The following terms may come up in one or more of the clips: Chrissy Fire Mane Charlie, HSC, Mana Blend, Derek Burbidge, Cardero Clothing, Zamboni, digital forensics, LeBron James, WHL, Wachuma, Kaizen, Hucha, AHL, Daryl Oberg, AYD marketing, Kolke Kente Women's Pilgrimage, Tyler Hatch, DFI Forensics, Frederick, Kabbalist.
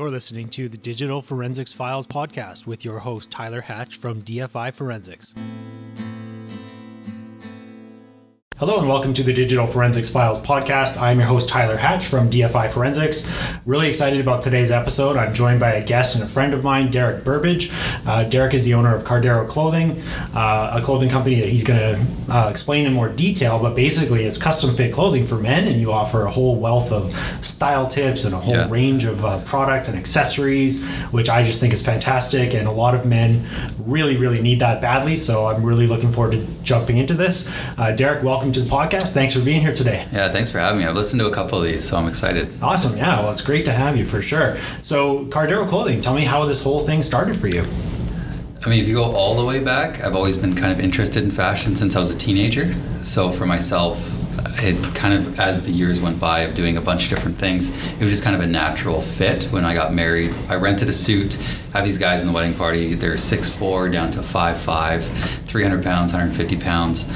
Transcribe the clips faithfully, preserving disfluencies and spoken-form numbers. You're listening to the Digital Forensics Files podcast with your host, Tyler Hatch from D F I Forensics. Hello and welcome to the Digital Forensics Files podcast. I'm your host, Tyler Hatch from D F I Forensics. Really excited about today's episode. I'm joined by a guest and a friend of mine, Derek Burbidge. Uh, Derek is the owner of Cardero Clothing, uh, a clothing company that he's going to uh, explain in more detail, but basically it's custom fit clothing for men, and you offer a whole wealth of style tips and a whole yeah. range of uh, products and accessories, which I just think is fantastic, and a lot of men really, really need that badly, so I'm really looking forward to jumping into this. Uh, Derek, welcome to the podcast. Thanks for being here today. Yeah, thanks for having me. I've listened to a couple of these, so I'm excited. Awesome. Yeah, well, it's great to have you for sure. So, Cardero Clothing, tell me how this whole thing started for you. I mean, if you go all the way back, I've always been kind of interested in fashion since I was a teenager. So, for myself, it kind of, as the years went by of doing a bunch of different things, it was just kind of a natural fit. When I got married, I rented a suit. I have these guys in the wedding party. They're six foot four down to five foot five, three hundred pounds, one hundred fifty pounds.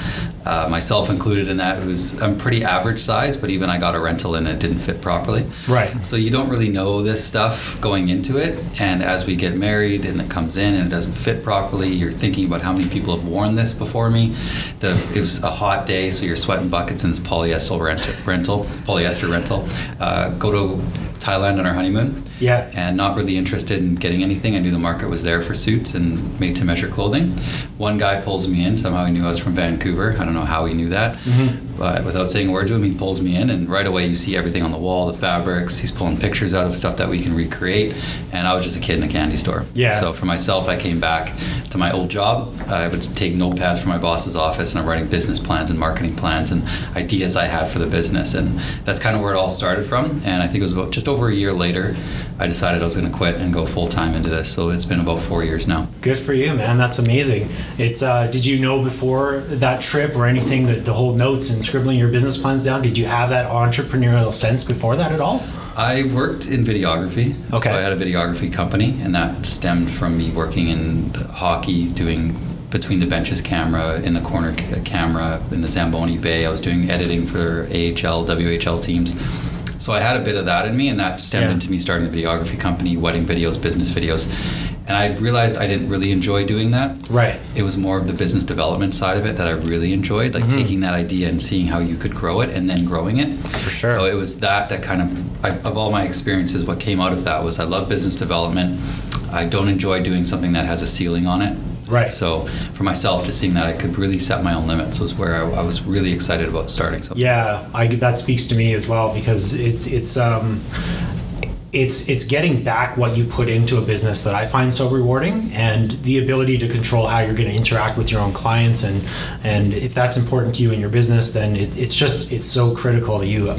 Uh, myself included in that, who's I'm pretty average size, but even I got a rental and it didn't fit properly. Right. So you don't really know this stuff going into it, and as we get married and it comes in and it doesn't fit properly, you're thinking about how many people have worn this before me. The, it was a hot day, so you're sweating buckets in this polyester rent, rental, polyester rental. Uh, go to Thailand on our honeymoon. Yeah. And not really interested in getting anything. I knew the market was there for suits and made-to-measure clothing. One guy pulls me in. Somehow he knew I was from Vancouver. I don't know how he knew that, mm-hmm. but without saying a word to him, he pulls me in, and right away you see everything on the wall, the fabrics. He's pulling pictures out of stuff that we can recreate, and I was just a kid in a candy store. Yeah. So for myself, I came back to my old job. I would take notepads from my boss's office, and I'm writing business plans and marketing plans and ideas I had for the business, and that's kind of where it all started from. And I think it was about just over a year later, I decided I was going to quit and go full-time into this. So it's been about four years now. Good for you, man. That's amazing. It's uh, did you know before that trip or anything that the whole notes and scribbling your business plans down, did you have that entrepreneurial sense before that at all? I worked in videography. Okay. So I had a videography company, and that stemmed from me working in hockey, doing between the benches camera, in the corner camera, in the Zamboni Bay. I was doing editing for A H L, W H L teams. So I had a bit of that in me, and that stemmed yeah. into me starting the videography company, wedding videos, business videos. And I realized I didn't really enjoy doing that. Right. It was more of the business development side of it that I really enjoyed, like mm-hmm. taking that idea and seeing how you could grow it and then growing it. For sure. So it was that that kind of, I, of all my experiences, what came out of that was I love business development. I don't enjoy doing something that has a ceiling on it. Right. So for myself, just seeing that I could really set my own limits was where I, I was really excited about starting something. Yeah, I, that speaks to me as well, because it's it's. Um, It's it's getting back what you put into a business that I find so rewarding, and the ability to control how you're going to interact with your own clients, and and if that's important to you in your business, then it, it's just it's so critical that you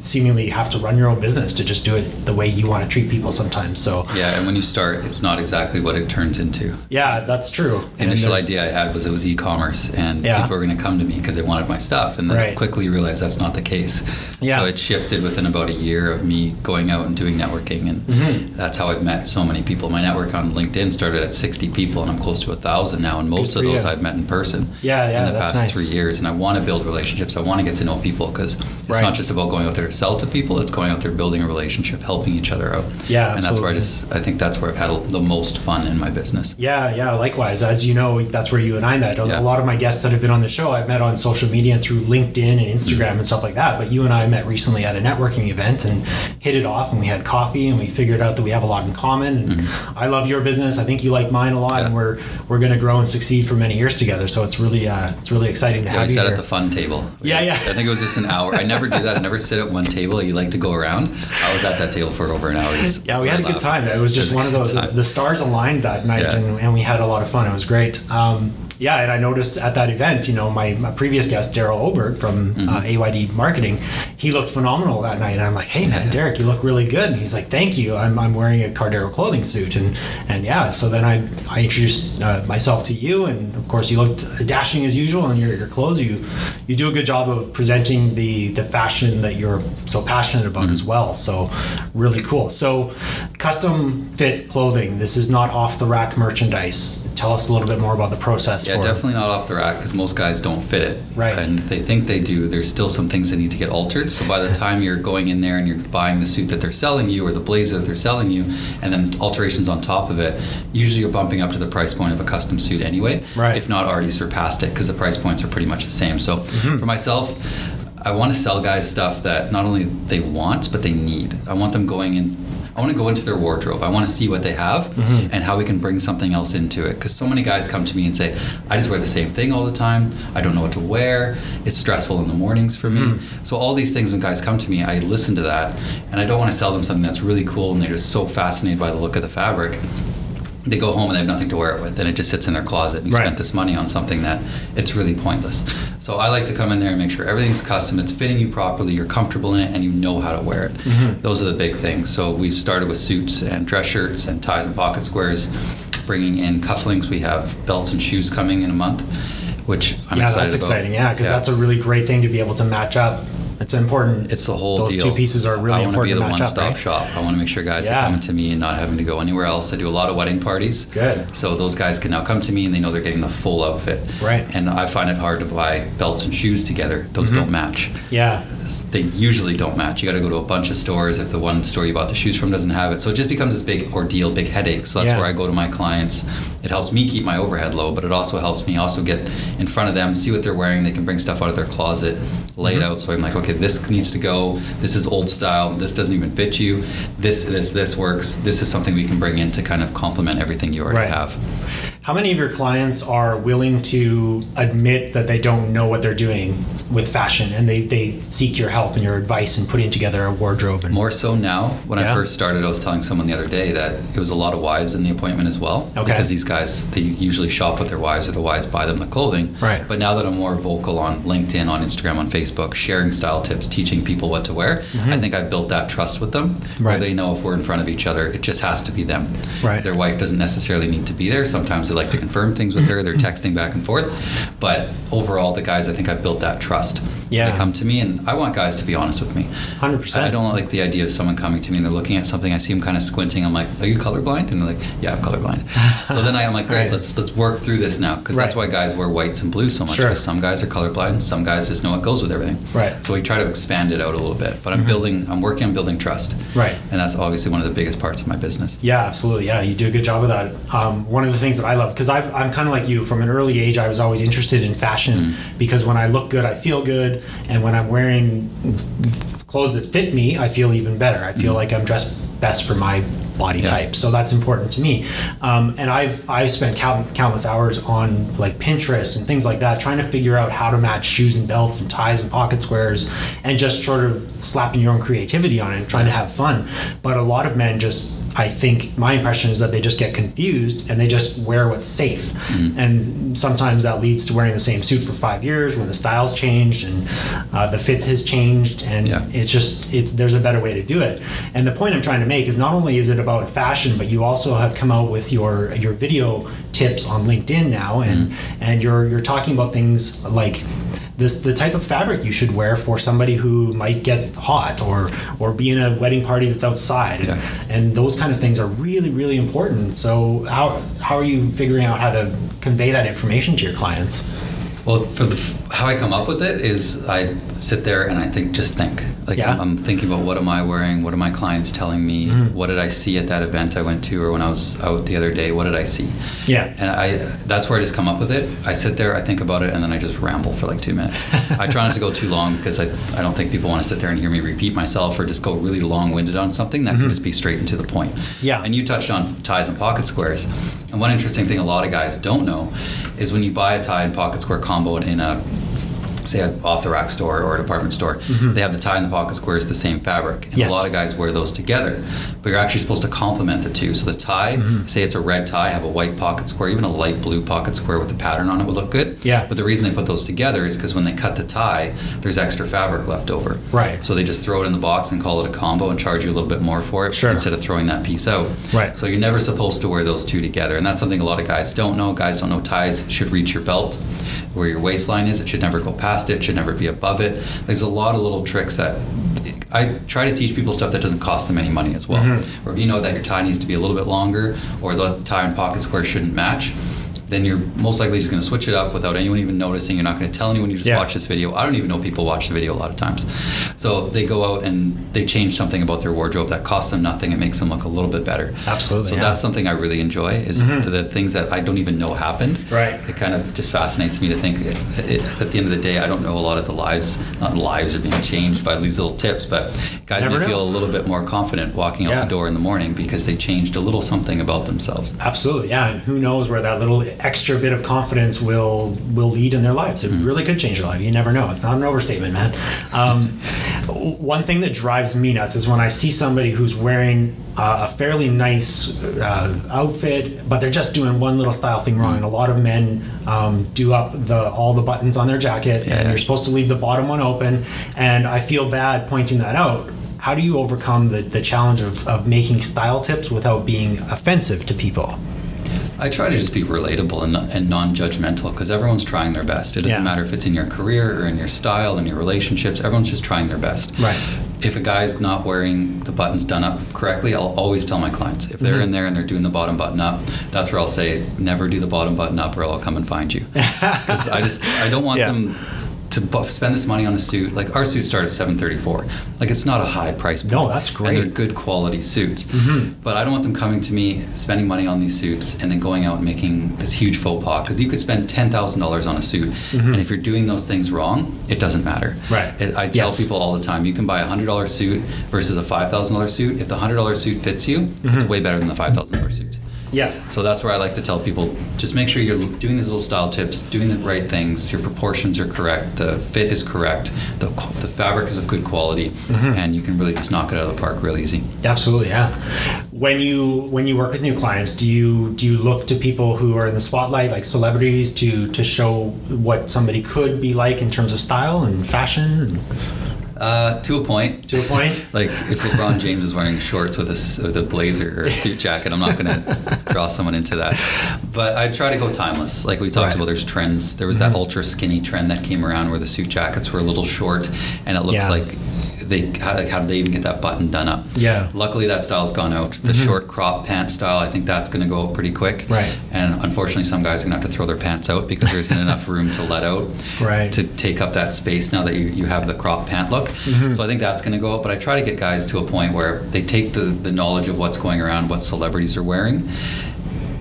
seemingly have to run your own business to just do it the way you want to treat people sometimes. So yeah, and when you start, it's not exactly what it turns into. Yeah, that's true. The and initial idea I had was it was e-commerce, and yeah. people were going to come to me because they wanted my stuff, and then right. I quickly realized that's not the case. Yeah. So it shifted within about a year of me going out and doing networking, and mm-hmm. that's how I've met so many people. My network on LinkedIn started at sixty people, and I'm close to a thousand now, and most of those you. I've met in person yeah, yeah, in the past nice. three years, and I want to build relationships. I want to get to know people, because it's right. not just about going out there to sell to people, it's going out there building a relationship, helping each other out. Yeah, and absolutely. That's where I just, I think that's where I've had the most fun in my business. Yeah, yeah, likewise. As you know, that's where you and I met. A yeah. lot of my guests that have been on the show, I've met on social media and through LinkedIn and Instagram mm-hmm. and stuff like that, but you and I met recently at a networking event and hit it off, and we had coffee, and we figured out that we have a lot in common, and mm-hmm. I love your business, I think you like mine a lot, yeah. and we're we're going to grow and succeed for many years together. So it's really uh, it's really exciting to yeah, have I you sat here. At the fun table. Yeah, yeah. I think it was just an hour. I never do that. I never sit at one table. You like to go around. I was at that table for over an hour. Yeah, we had a good time. It was just it was one of those. Time. The stars aligned that night, yeah. and, and we had a lot of fun. It was great. Um, Yeah, and I noticed at that event, you know, my, my previous guest, Daryl Oberg from mm-hmm. uh, A Y D Marketing, he looked phenomenal that night. And I'm like, hey, man, Derek, you look really good. And he's like, thank you. I'm I'm wearing a Cardero Clothing suit. And, and yeah, so then I, I introduced uh, myself to you. And, of course, you looked dashing as usual in your, your clothes. You you do a good job of presenting the, the fashion that you're so passionate about mm-hmm. as well. So really cool. So custom fit clothing. This is not off-the-rack merchandise. Tell us a little bit more about the process. asked yeah, for. Yeah, definitely not off the rack, because most guys don't fit it. Right. And if they think they do, there's still some things that need to get altered. So by the time you're going in there and you're buying the suit that they're selling you or the blazer that they're selling you, and then alterations on top of it, usually you're bumping up to the price point of a custom suit anyway, right. if not already surpassed it, because the price points are pretty much the same. So mm-hmm. for myself, I want to sell guys stuff that not only they want, but they need. I want them going in. I want to go into their wardrobe. I want to see what they have mm-hmm. and how we can bring something else into it. Because so many guys come to me and say, I just wear the same thing all the time. I don't know what to wear. It's stressful in the mornings for me. Mm-hmm. So all these things, when guys come to me, I listen to that. And I don't want to sell them something that's really cool and they're just so fascinated by the look of the fabric. They go home and they have nothing to wear it with, and it just sits in their closet, and you right. spent this money on something that it's really pointless. So I like to come in there and make sure everything's custom, it's fitting you properly, you're comfortable in it, and you know how to wear it. Mm-hmm. Those are the big things. So we've started with suits and dress shirts and ties and pocket squares, bringing in cufflinks. We have belts and shoes coming in a month, which I'm yeah, excited about. Yeah, that's exciting, yeah, because yeah. that's a really great thing to be able to match up. It's important. It's the whole Those deal. Those two pieces are really important. I want to be the one-stop right? shop. I want to make sure guys yeah. are coming to me and not having to go anywhere else. I do a lot of wedding parties. Good. So those guys can now come to me and they know they're getting the full outfit. Right. And I find it hard to buy belts and shoes together. Those mm-hmm. don't match. Yeah. They usually don't match. You got to go to a bunch of stores if the one store you bought the shoes from doesn't have it. So it just becomes this big ordeal, big headache. So that's yeah. where I go to my clients. It helps me keep my overhead low, but it also helps me also get in front of them, see what they're wearing. They can bring stuff out of their closet, lay it mm-hmm. out. So I'm like, okay, this needs to go. This is old style. This doesn't even fit you. This, this, this works. This is something we can bring in to kind of complement everything you already right. have. How many of your clients are willing to admit that they don't know what they're doing with fashion and they, they seek your help and your advice in putting together a wardrobe? And more so now. When yeah. I first started, I was telling someone the other day that it was a lot of wives in the appointment as well. Okay. Because these guys, they usually shop with their wives or the wives buy them the clothing. Right. But now that I'm more vocal on LinkedIn, on Instagram, on Facebook, sharing style tips, teaching people what to wear, mm-hmm. I think I've built that trust with them. Right. Where they know if we're in front of each other, it just has to be them. Right. Their wife doesn't necessarily need to be there. Sometimes they like to confirm things with her. They're texting back and forth. But overall, the guys, I think I've built that trust. Yeah. They come to me and I want guys to be honest with me. one hundred percent. I don't like the idea of someone coming to me and they're looking at something. I see them kind of squinting. I'm like, are you colorblind? And they're like, yeah, I'm colorblind. So then I'm like, great, right. let's let's work through this now. Because right. that's why guys wear whites and blues so much. Because sure. some guys are colorblind. Some guys just know what goes with everything. Right. So we try to expand it out a little bit. But I'm mm-hmm. building, I'm working on building trust. Right. And that's obviously one of the biggest parts of my business. Yeah, absolutely. Yeah, you do a good job of that. Um, one of the things that I love, because I'm kind of like you, from an early age, I was always interested in fashion. Mm-hmm. Because when I look good, I feel good. And when I'm wearing clothes that fit me, I feel even better. I feel mm-hmm. like I'm dressed best for my body yeah. type. So that's important to me. Um, and I've I've spent count, countless hours on like Pinterest and things like that, trying to figure out how to match shoes and belts and ties and pocket squares, and just sort of slapping your own creativity on it and trying to have fun. But a lot of men just, I think my impression is that they just get confused and they just wear what's safe. Mm-hmm. And sometimes that leads to wearing the same suit for five years when the style's changed and uh, the fit has changed. And yeah. it's just, it's there's a better way to do it. And the point I'm trying to make is not only is it about fashion, but you also have come out with your your video tips on LinkedIn now, and mm-hmm. and you're you're talking about things like this, the type of fabric you should wear for somebody who might get hot or or be in a wedding party that's outside, yeah. and, and those kind of things are really really important. So how how are you figuring out how to convey that information to your clients? Well, for the, how I come up with it is I sit there and I think, just think. Like yeah. I'm thinking about what am I wearing, what are my clients telling me, mm-hmm. what did I see at that event I went to, or when I was out the other day, what did I see? Yeah. And I that's where I just come up with it. I sit there, I think about it, and then I just ramble for like two minutes. I try not to go too long because I, I don't think people want to sit there and hear me repeat myself or just go really long-winded on something. That mm-hmm. can just be straight and to the point. Yeah. And you touched on ties and pocket squares. And one interesting thing a lot of guys don't know is when you buy a tie and pocket square combo in a, say, an off-the-rack store or a department store, mm-hmm. they have the tie and the pocket squares, the same fabric. And yes. a lot of guys wear those together. But you're actually supposed to complement the two. So the tie, mm-hmm. say it's a red tie, have a white pocket square, even a light blue pocket square with a pattern on it would look good. Yeah. But the reason they put those together is because when they cut the tie, there's extra fabric left over. Right. So they just throw it in the box and call it a combo and charge you a little bit more for it sure. instead of throwing that piece out. Right. So you're never supposed to wear those two together. And that's something a lot of guys don't know. Guys don't know ties should reach your belt. Where your waistline is, it should never go past it, should never be above it. There's a lot of little tricks that I try to teach people stuff that doesn't cost them any money as well. Mm-hmm. Or if you know that your tie needs to be a little bit longer or the tie and pocket square shouldn't match, then you're most likely just going to switch it up without anyone even noticing. You're not going to tell anyone. You just yeah. watch this video. I don't even know people watch the video a lot of times. So they go out and they change something about their wardrobe that costs them nothing. It makes them look a little bit better. Absolutely. So yeah. that's something I really enjoy, is mm-hmm. the, the things that I don't even know happened. Right. It kind of just fascinates me to think it, it, at the end of the day, I don't know a lot of the lives, not lives are being changed by these little tips, but guys Never may know. feel a little bit more confident walking out yeah. the door in the morning because they changed a little something about themselves. Absolutely. Yeah. And who knows where that little extra bit of confidence will will lead in their lives. It mm-hmm. really could change their life. You never know. It's not an overstatement, man. Um, one thing that drives me nuts is when I see somebody who's wearing uh, a fairly nice uh, outfit, but they're just doing one little style thing wrong. Mm-hmm. And a lot of men um, do up the all the buttons on their jacket, yeah, and yeah. you're supposed to leave the bottom one open. And I feel bad pointing that out. How do you overcome the, the challenge of, of making style tips without being offensive to people? I try to just be relatable and, and non-judgmental, because everyone's trying their best. It doesn't yeah. matter if it's in your career or in your style and your relationships. Everyone's just trying their best. Right. If a guy's not wearing the buttons done up correctly, I'll always tell my clients. If they're mm-hmm. in there and they're doing the bottom button up, that's where I'll say, never do the bottom button up or I'll come and find you. Because I just, I don't want yeah. them to spend this money on a suit. Like, our suits start at seven thirty-four. Like, it's not a high price point. No, that's great. And they're good quality suits. Mm-hmm. But I don't want them coming to me, spending money on these suits, and then going out and making this huge faux pas. Because you could spend ten thousand dollars on a suit, mm-hmm. and if you're doing those things wrong, it doesn't matter. Right. It, I tell yes. people all the time, you can buy a one hundred dollar suit versus a five thousand dollar suit. If the one hundred dollar suit fits you, mm-hmm. it's way better than the five thousand dollar suit. Yeah. So that's where I like to tell people, just make sure you're doing these little style tips, doing the right things, your proportions are correct, the fit is correct, the the fabric is of good quality, mm-hmm. and you can really just knock it out of the park real easy. Absolutely, yeah. When you when you work with new clients, do you do you look to people who are in the spotlight, like celebrities, to to show what somebody could be like in terms of style and fashion? Uh, to a point. To a point. Like, if LeBron James is wearing shorts with a, with a blazer or a suit jacket, I'm not going to draw someone into that. But I try to go timeless. Like we talked right. about, there's trends. There was mm-hmm. that ultra skinny trend that came around where the suit jackets were a little short, and it looks yeah. like they how, like, how did they even get that button done up? Yeah. Luckily, that style's gone out. The mm-hmm. short crop pant style, I think that's going to go out pretty quick. Right. And unfortunately, some guys are going to have to throw their pants out because there isn't enough room to let out right. to take up that space now that you, you have the crop pant look. Mm-hmm. So I think that's going to go up. But I try to get guys to a point where they take the, the knowledge of what's going around, what celebrities are wearing,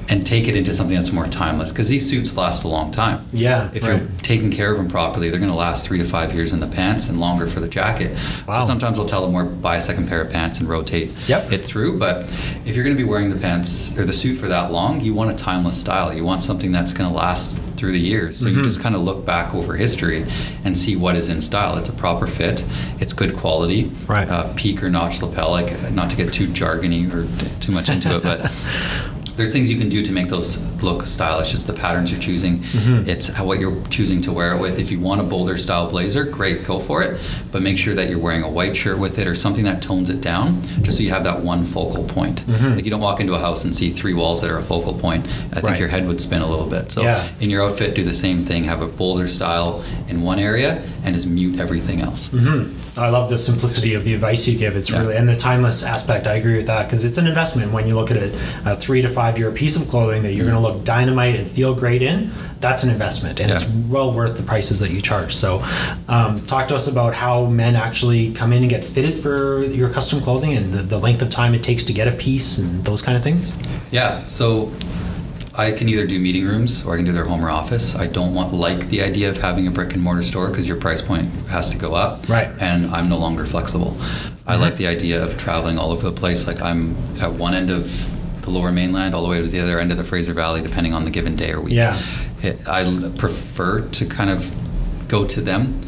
and take it into something that's more timeless. Because these suits last a long time. Yeah, If right. you're taking care of them properly, they're going to last three to five years in the pants and longer for the jacket. Wow. So sometimes I'll tell them, more, buy a second pair of pants and rotate yep. it through. But if you're going to be wearing the pants or the suit for that long, you want a timeless style. You want something that's going to last through the years. So mm-hmm. you just kind of look back over history and see what is in style. It's a proper fit. It's good quality. Right. Uh, peak or notch lapel. Like, not to get too jargony or t- too much into it, but... there's things you can do to make those look stylish. It's the patterns you're choosing. Mm-hmm. It's how, what you're choosing to wear it with. If you want a bolder style blazer, great, go for it. But make sure that you're wearing a white shirt with it or something that tones it down, just so you have that one focal point. Mm-hmm. Like, you don't walk into a house and see three walls that are a focal point. I think right. your head would spin a little bit. So yeah. in your outfit, do the same thing. Have a bolder style in one area and just mute everything else. Mm-hmm. I love the simplicity of the advice you give. It's yeah. really, and the timeless aspect. I agree with that, because it's an investment when you look at it. A three to five year piece of clothing that you're mm-hmm. going to look dynamite and feel great in, that's an investment, and yeah. it's well worth the prices that you charge. So um, talk to us about how men actually come in and get fitted for your custom clothing, and the, the length of time it takes to get a piece and those kind of things. Yeah. So I can either do meeting rooms or I can do their home or office. I don't want like the idea of having a brick and mortar store, because your price point has to go up. Right. And I'm no longer flexible. Mm-hmm. I like the idea of traveling all over the place. Like, I'm at one end of the Lower Mainland all the way to the other end of the Fraser Valley, depending on the given day or week. Yeah. It, I prefer to kind of go to them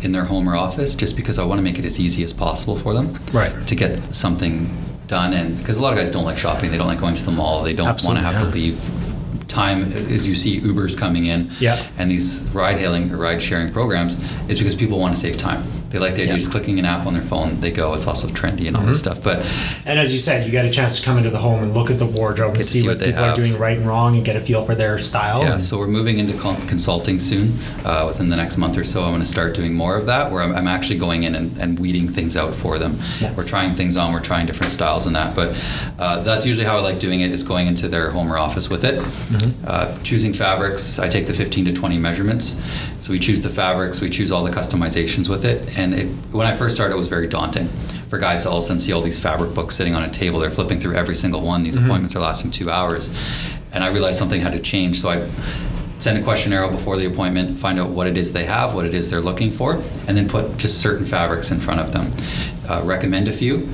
in their home or office, just because I want to make it as easy as possible for them. Right. To get something done. And because a lot of guys don't like shopping. They don't like going to the mall. They don't Absolutely, want to have yeah. to leave. Time is, you see Ubers coming in yeah. and these ride hailing or ride sharing programs, is because people want to save time. They like the idea of just clicking an app on their phone. They go, it's also trendy and all mm-hmm. this stuff. But and as you said, you got a chance to come into the home and look at the wardrobe and see, see what, what people have. are doing right and wrong and get a feel for their style. Yeah, so we're moving into consulting soon. Uh, within the next month or so, I'm going to start doing more of that, where I'm, I'm actually going in and, and weeding things out for them. Yes. We're trying things on. We're trying different styles and that. But uh, that's usually how I like doing it, is going into their home or office with it. Mm-hmm. Uh, choosing fabrics, I take the fifteen to twenty measurements. So we choose the fabrics. We choose all the customizations with it. And it, when I first started, it was very daunting for guys to all of a sudden see all these fabric books sitting on a table. They're flipping through every single one. These mm-hmm. appointments are lasting two hours. And I realized something had to change. So I send a questionnaire out before the appointment, find out what it is they have, what it is they're looking for, and then put just certain fabrics in front of them. Uh, recommend a few.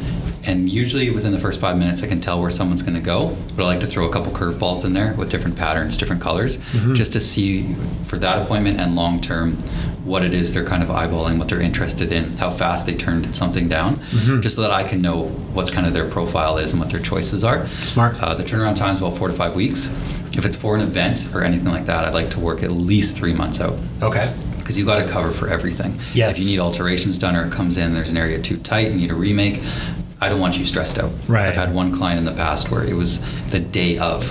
And usually within the first five minutes, I can tell where someone's going to go. But I like to throw a couple curveballs in there with different patterns, different colors, mm-hmm. just to see for that appointment and long term what it is they're kind of eyeballing, what they're interested in, how fast they turned something down, mm-hmm. just so that I can know what kind of their profile is and what their choices are. Smart. Uh, the turnaround time is about four to five weeks. If it's for an event or anything like that, I'd like to work at least three months out. Okay. Because you've got to cover for everything. Yes. If you need alterations done or it comes in, there's an area too tight, you need a remake, I don't want you stressed out. Right. I've had one client in the past where it was the day of.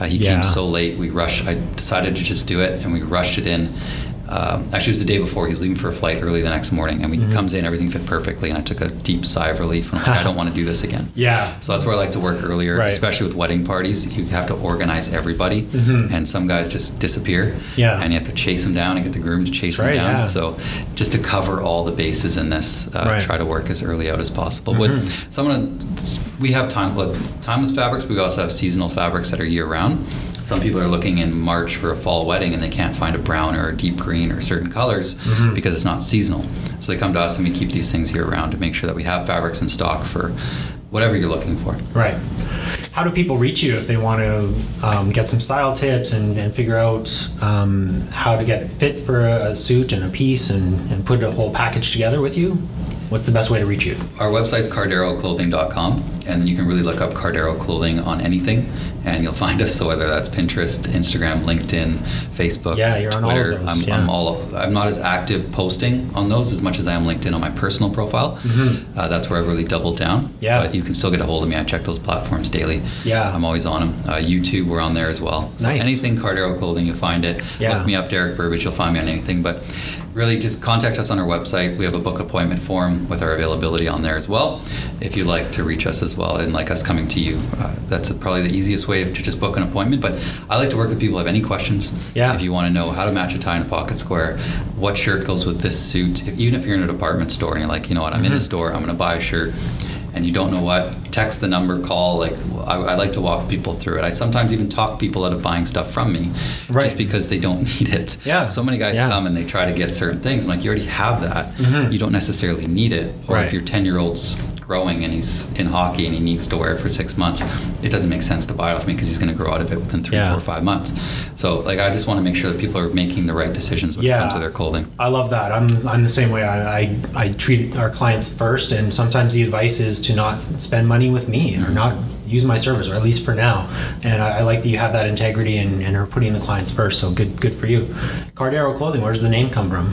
Uh, he yeah. came so late, we rushed. I decided to just do it, and we rushed it in. Um, actually, it was the day before. He was leaving for a flight early the next morning, and we mm-hmm. comes in, everything fit perfectly, and I took a deep sigh of relief. And I'm like, I don't want to do this again. Yeah. So that's where I like to work earlier, right. especially with wedding parties. You have to organize everybody, mm-hmm. and some guys just disappear. Yeah. And you have to chase them down and get the groom to chase that's them right, down. Yeah. So just to cover all the bases in this, uh, right. try to work as early out as possible. Mm-hmm. But some of we have time, like, timeless fabrics. But we also have seasonal fabrics that are year round. Some people are looking in March for a fall wedding and they can't find a brown or a deep green or certain colors mm-hmm. because it's not seasonal. So they come to us and we keep these things year round to make sure that we have fabrics in stock for whatever you're looking for. Right. How do people reach you if they want to um, get some style tips and, and figure out um, how to get fit for a suit and a piece and, and put a whole package together with you? What's the best way to reach you? Our website's cardero clothing dot com, and then you can really look up Cardero Clothing on anything, and you'll find us. So whether that's Pinterest, Instagram, LinkedIn, Facebook, yeah, you're Twitter, on all of those. I'm, yeah. I'm all. I'm not as active posting on those as much as I am LinkedIn on my personal profile. Mm-hmm. uh, that's where I've really doubled down. Yeah. But you can still get a hold of me. I check those platforms daily. Yeah. I'm always on them. Uh, YouTube, we're on there as well. So nice. Anything Cardero Clothing, you'll find it. Yeah. Look me up, Derek Burbidge. You'll find me on anything, but. Really just contact us on our website. We have a book appointment form with our availability on there as well. If you'd like to reach us as well and like us coming to you, uh, that's a, probably the easiest way to just book an appointment. But I like to work with people who have any questions. Yeah. If you want to know how to match a tie and a pocket square, what shirt goes with this suit, if, even if you're in a department store and you're like, you know what, I'm mm-hmm. in the store, I'm going to buy a shirt. And you don't know what, text the number, call. Like I, I like to walk people through it. I sometimes even talk people out of buying stuff from me, right. just because they don't need it. Yeah. So many guys yeah. come and they try to get certain things. I'm like, you already have that. Mm-hmm. You don't necessarily need it. Or right. if your ten-year-old's growing and he's in hockey and he needs to wear it for six months, it doesn't make sense to buy it off me because he's going to grow out of it within three, yeah. four, five months. So like, I just want to make sure that people are making the right decisions when yeah. it comes to their clothing. I love that. I'm I'm the same way. I I, I treat our clients first, and sometimes the advice is to to not spend money with me or not use my service, or at least for now. And I, I like that you have that integrity and, and are putting the clients first, so good good for you. Cardero Clothing, where does the name come from?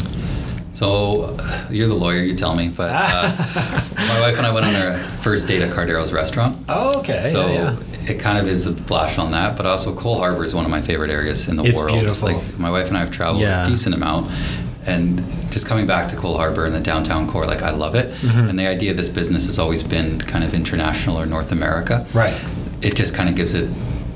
So uh, you're the lawyer, you tell me, but uh, my wife and I went on our first date at Cardero's restaurant. Oh, okay. So yeah, yeah. it kind of is a flash on that, but also Cole Harbour is one of my favorite areas in the it's world. It's beautiful. Like, my wife and I have traveled yeah. a decent amount. And just coming back to Cole Harbour and the downtown core, like I love it. Mm-hmm. And the idea of this business has always been kind of international or North America. Right. It just kind of gives it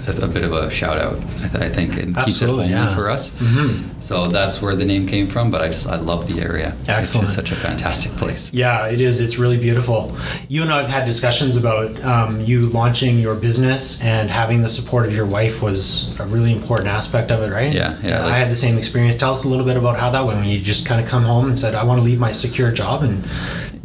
a, a bit of a shout out, I, th- I think, and Absolutely, keeps it home yeah. for us. Mm-hmm. So that's where the name came from. But I just I love the area. Excellent. It's such a fantastic place. Yeah, it is. It's really beautiful. You and I have had discussions about um, you launching your business, and having the support of your wife was a really important aspect of it, right? Yeah, yeah. Like, I had the same experience. Tell us a little bit about how that went when you just kind of come home and said, "I want to leave my secure job and."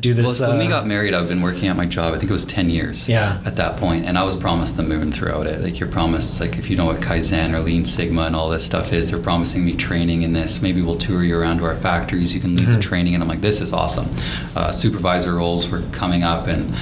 Do this, well, uh, when we got married, I've been working at my job. I think it was ten years yeah. at that point, and I was promised the moon throughout it. Like you're promised, like if you know what Kaizen or Lean Sigma and all this stuff is, they're promising me training in this. Maybe we'll tour you around to our factories. You can lead mm-hmm. the training, and I'm like, this is awesome. Uh, supervisor roles were coming up, and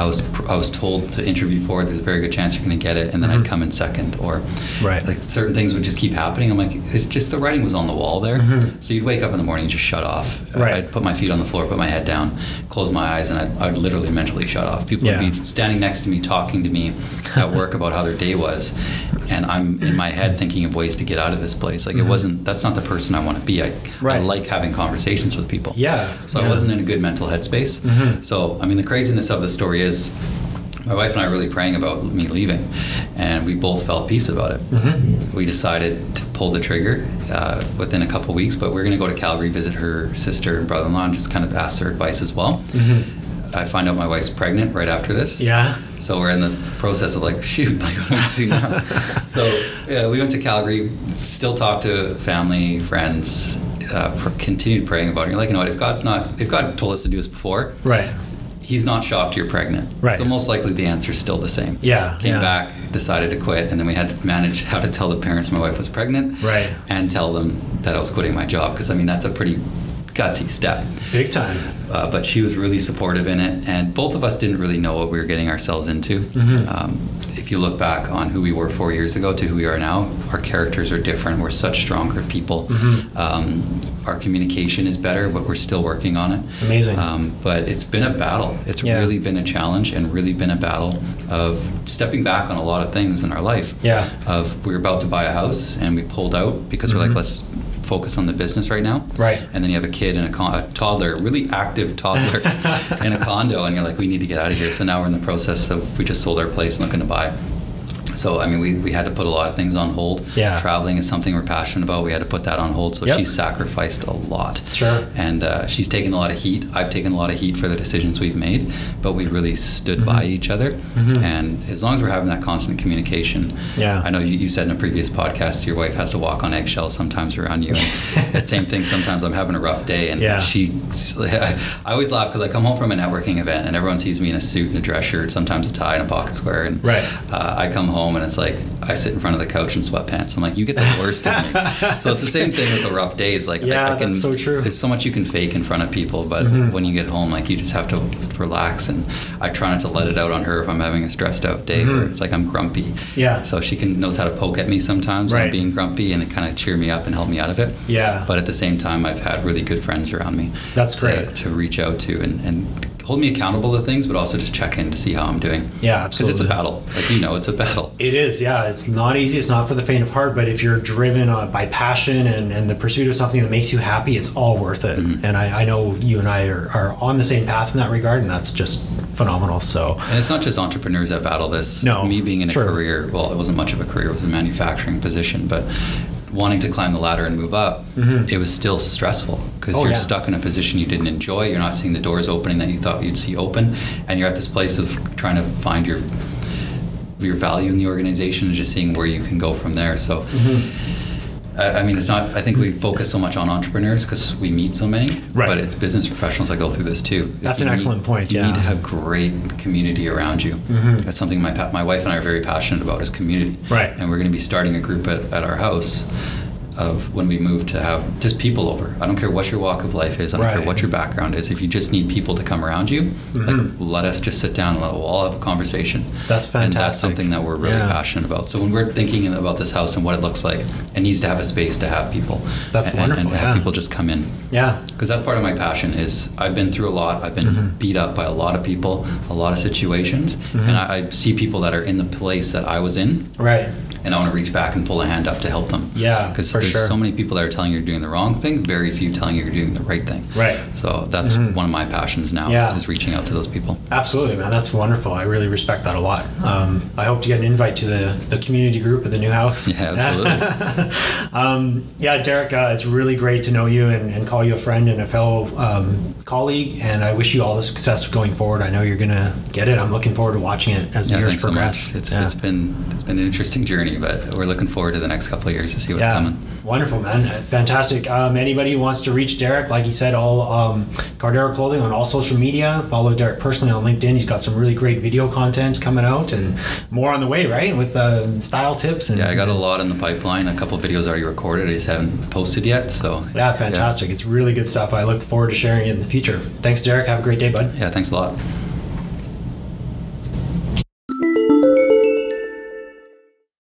I was I was told to interview for it, there's a very good chance you're going to get it, and then mm-hmm. I'd come in second, or right. like certain things would just keep happening. I'm like, it's just the writing was on the wall there. Mm-hmm. So you'd wake up in the morning and just shut off. Right. I'd put my feet on the floor, put my head down, close my eyes, and I'd, I'd literally mentally shut off. People yeah. would be standing next to me, talking to me at work about how their day was, and I'm in my head thinking of ways to get out of this place. Like mm-hmm. it wasn't, that's not the person I want to be. I, right. I like having conversations with people. Yeah. So yeah. I wasn't in a good mental headspace. Mm-hmm. So, I mean, the craziness of the story is my wife and I were really praying about me leaving, and we both felt peace about it. Mm-hmm. We decided to pull the trigger uh, within a couple weeks, but we we're going to go to Calgary, visit her sister and brother-in-law, and just kind of ask their advice as well. Mm-hmm. I find out my wife's pregnant right after this. Yeah. So we're in the process of like, shoot, like, what do I do now? So yeah, we went to Calgary, still talked to family, friends, uh, pr- continued praying about it. You're like, you know what, if God's not, if God told us to do this before, right. He's not shocked you're pregnant. Right. So most likely the answer's still the same. Yeah. Came yeah. back, decided to quit, and then we had to manage how to tell the parents my wife was pregnant. Right. And tell them that I was quitting my job, because I mean, that's a pretty gutsy step. Big time. Uh, but she was really supportive in it, and both of us didn't really know what we were getting ourselves into. Mm-hmm. Um, if you look back on who we were four years ago to who we are now, our characters are different. We're such stronger people. Mm-hmm. Um, our communication is better, but we're still working on it. Amazing. Um, but it's been a battle. It's yeah. really been a challenge, and really been a battle of stepping back on a lot of things in our life. Yeah. Of we were about to buy a house, and we pulled out because mm-hmm. we're like, let's focus on the business right now. Right. And then you have a kid and a, con- a toddler, really active toddler in a condo, and you're like, we need to get out of here. So now we're in the process of, we just sold our place and looking to buy. So, I mean, we, we had to put a lot of things on hold. Yeah. Traveling is something we're passionate about. We had to put that on hold. So yep. she sacrificed a lot. Sure. And uh, she's taken a lot of heat. I've taken a lot of heat for the decisions we've made, but we really stood mm-hmm. by each other. Mm-hmm. And as long as we're having that constant communication, yeah. I know you, you said in a previous podcast, your wife has to walk on eggshells sometimes around you. That same thing. Sometimes I'm having a rough day, and yeah. she, I always laugh because I come home from a networking event and everyone sees me in a suit and a dress shirt, sometimes a tie and a pocket square. And right. uh, I come home and it's like I sit in front of the couch in sweatpants. I'm like, you get the worst of me. So it's the same thing with the rough days. Like, yeah, I, I can, that's so true. There's so much you can fake in front of people, but mm-hmm. when you get home, like, you just have to relax. And I try not to let it out on her if I'm having a stressed out day mm-hmm. where it's like I'm grumpy. Yeah. So she can knows how to poke at me sometimes right. when I'm being grumpy, and it kind of cheer me up and help me out of it. Yeah. But at the same time, I've had really good friends around me. That's to, great to reach out to and. and hold me accountable to things, but also just check in to see how I'm doing. Yeah, absolutely. Because it's a battle. Like, you know, it's a battle. It is, yeah. It's not easy. It's not for the faint of heart, but if you're driven uh, by passion and, and the pursuit of something that makes you happy, it's all worth it. Mm-hmm. And I, I know you and I are, are on the same path in that regard, and that's just phenomenal. So, and it's not just entrepreneurs that battle this. No. Me being in a sure. career, well, it wasn't much of a career. It was a manufacturing position, but wanting to climb the ladder and move up, mm-hmm. it was still stressful because oh, you're yeah. stuck in a position you didn't enjoy. You're not seeing the doors opening that you thought you'd see open, and you're at this place of trying to find your your value in the organization and just seeing where you can go from there. So mm-hmm. I, I mean, it's not, I think we focus so much on entrepreneurs because we meet so many, right. but it's business professionals that go through this too. That's an need, excellent point. You yeah. need to have great community around you. Mm-hmm. That's something my my wife and I are very passionate about, is community. Right. And we're going to be starting a group at, at our house of when we move to have just people over. I don't care what your walk of life is. I don't right. care what your background is. If you just need people to come around you, mm-hmm. like, let us just sit down and we'll all have a conversation. That's fantastic. And that's something that we're really yeah. passionate about. So when we're thinking about this house and what it looks like, it needs to have a space to have people. That's and, wonderful. And have yeah. people just come in. Yeah. Because that's part of my passion is I've been through a lot. I've been mm-hmm. beat up by a lot of people, a lot of situations. Mm-hmm. And I, I see people that are in the place that I was in. Right. And I want to reach back and pull a hand up to help them. Yeah, because there's sure. so many people that are telling you you're doing the wrong thing, very few telling you you're doing the right thing. Right. So that's mm-hmm. one of my passions now yeah. is, is reaching out to those people. Absolutely, man. That's wonderful. I really respect that a lot. Um, I hope to get an invite to the, the community group at the new house. Yeah, absolutely. um, yeah, Derek, uh, it's really great to know you and, and call you a friend and a fellow um, colleague. And I wish you all the success going forward. I know you're going to get it. I'm looking forward to watching it as yeah, the years progress. So it's, yeah. it's been it's been an interesting journey. But we're looking forward to the next couple of years to see what's yeah. coming. Wonderful, man. Fantastic. Um, anybody who wants to reach Derek, like you said, all um, Cardero Clothing on all social media. Follow Derek personally on LinkedIn. He's got some really great video content coming out and more on the way, right? With uh, style tips. And, yeah, I got a lot in the pipeline. A couple of videos already recorded. I just haven't posted yet. So yeah, fantastic. Yeah. It's really good stuff. I look forward to sharing it in the future. Thanks, Derek. Have a great day, bud. Yeah, thanks a lot.